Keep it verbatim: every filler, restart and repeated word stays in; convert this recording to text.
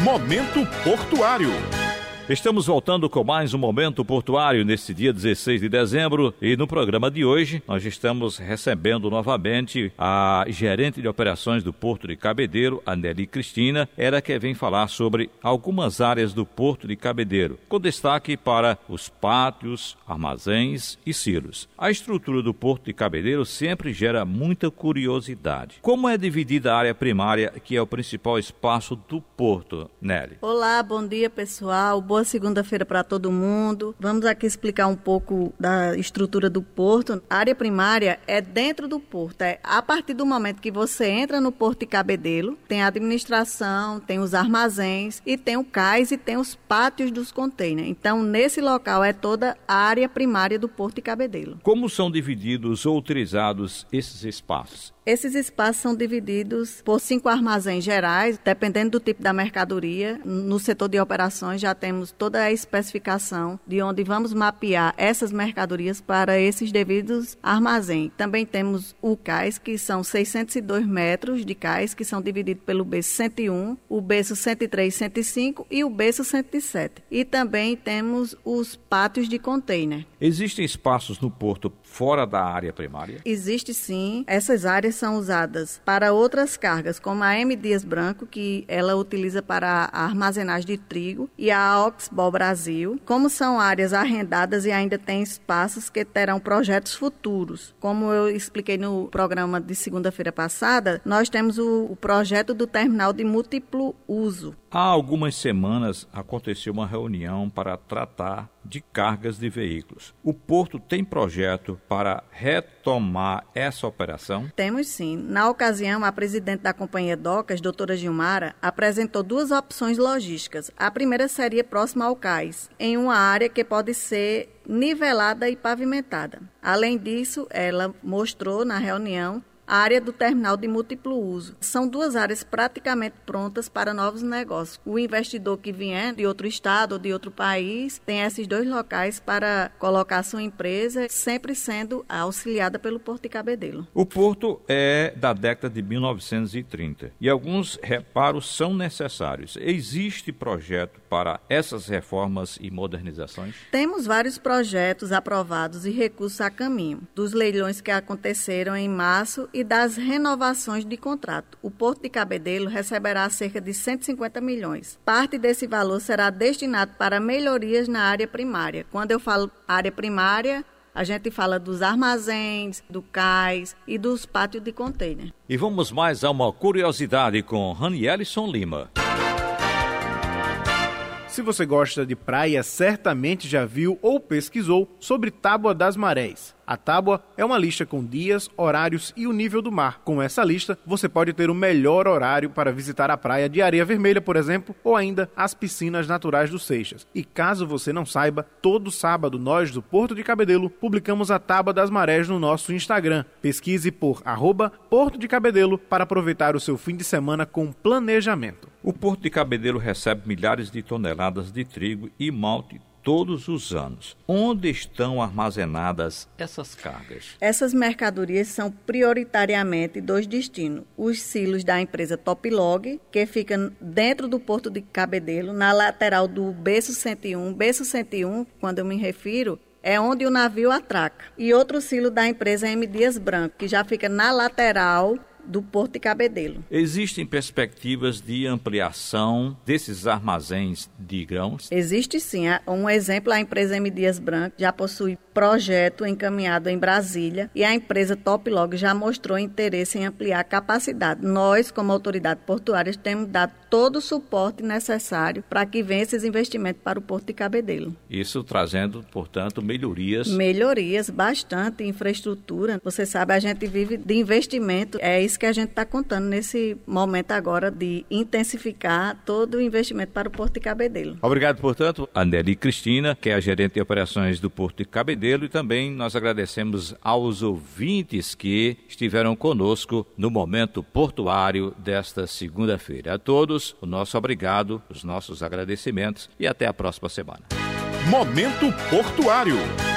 Momento Portuário. Estamos voltando com mais um Momento Portuário neste dia dezesseis de dezembro e no programa de hoje nós estamos recebendo novamente a gerente de operações do Porto de Cabedelo, a Nelly Cristina, ela que vem falar sobre algumas áreas do Porto de Cabedelo, com destaque para os pátios, armazéns e silos. A estrutura do Porto de Cabedelo sempre gera muita curiosidade. Como é dividida a área primária, que é o principal espaço do Porto, Nelly? Olá, bom dia pessoal, boa segunda-feira para todo mundo. Vamos aqui explicar um pouco da estrutura do porto. A área primária é dentro do porto. É a partir do momento que você entra no Porto de Cabedelo, tem a administração, tem os armazéns e tem o cais e tem os pátios dos contêineres. Então, nesse local é toda a área primária do Porto de Cabedelo. Como são divididos ou utilizados esses espaços? Esses espaços são divididos por cinco armazéns gerais, dependendo do tipo da mercadoria. No setor de operações já temos toda a especificação de onde vamos mapear essas mercadorias para esses devidos armazéns. Também temos o cais, que são seiscentos e dois metros de cais, que são divididos pelo berço cento e um, o berço cento e três, cento e cinco e o berço cento e sete. E também temos os pátios de contêiner. Existem espaços no porto fora da área primária? Existe sim. Essas áreas são usadas para outras cargas, como a M. Dias Branco, que ela utiliza para a armazenagem de trigo, e a O Xbox Brasil. Como são áreas arrendadas e ainda tem espaços que terão projetos futuros. Como eu expliquei no programa de segunda-feira passada, nós temos o, o projeto do Terminal de Múltiplo Uso. Há algumas semanas aconteceu uma reunião para tratar de cargas de veículos. O Porto tem projeto para retomar essa operação? Temos sim. Na ocasião, a presidente da Companhia Docas, doutora Gilmara, apresentou duas opções logísticas. A primeira seria próxima ao cais, em uma área que pode ser nivelada e pavimentada. Além disso, ela mostrou na reunião a área do terminal de múltiplo uso. São duas áreas praticamente prontas para novos negócios. O investidor que vier de outro estado ou de outro país tem esses dois locais para colocar sua empresa, sempre sendo auxiliada pelo Porto de Cabedelo. O porto é da década de mil novecentos e trinta e alguns reparos são necessários. Existe projeto para essas reformas e modernizações? Temos vários projetos aprovados e recursos a caminho. Dos leilões que aconteceram em março e das renovações de contrato. O Porto de Cabedelo receberá cerca de cento e cinquenta milhões. Parte desse valor será destinado para melhorias na área primária. Quando eu falo área primária, a gente fala dos armazéns, do cais e dos pátios de contêiner. E vamos mais a uma curiosidade com Ranielson Lima. Se você gosta de praia, certamente já viu ou pesquisou sobre Tábua das Marés. A tábua é uma lista com dias, horários e o nível do mar. Com essa lista, você pode ter o melhor horário para visitar a praia de Areia Vermelha, por exemplo, ou ainda as piscinas naturais do Seixas. E caso você não saiba, todo sábado nós do Porto de Cabedelo publicamos a Tábua das Marés no nosso Instagram. Pesquise por arroba Porto de Cabedelo para aproveitar o seu fim de semana com planejamento. O Porto de Cabedelo recebe milhares de toneladas de trigo e malte todos os anos. Onde estão armazenadas essas cargas? Essas mercadorias são prioritariamente dois destinos. Os silos da empresa Toplog, que fica dentro do Porto de Cabedelo, na lateral do berço cento e um. Berço cento e um, quando eu me refiro, é onde o navio atraca. E outro silo da empresa M. Dias Branco, que já fica na lateral do Porto de Cabedelo. Existem perspectivas de ampliação desses armazéns de grãos? Existe sim. Um exemplo, a empresa M. Dias Branco já possui projeto encaminhado em Brasília e a empresa Toplog já mostrou interesse em ampliar a capacidade. Nós, como autoridade portuária, temos dado todo o suporte necessário para que venha esses investimentos para o Porto de Cabedelo. Isso trazendo, portanto, melhorias? Melhorias, bastante infraestrutura. Você sabe, a gente vive de investimento. É isso que a gente está contando nesse momento agora de intensificar todo o investimento para o Porto de Cabedelo. Obrigado, portanto, a Nelly Cristina, que é a gerente de operações do Porto de Cabedelo. E também nós agradecemos aos ouvintes que estiveram conosco no Momento Portuário desta segunda-feira. A todos, o nosso obrigado, os nossos agradecimentos e até a próxima semana. Momento Portuário.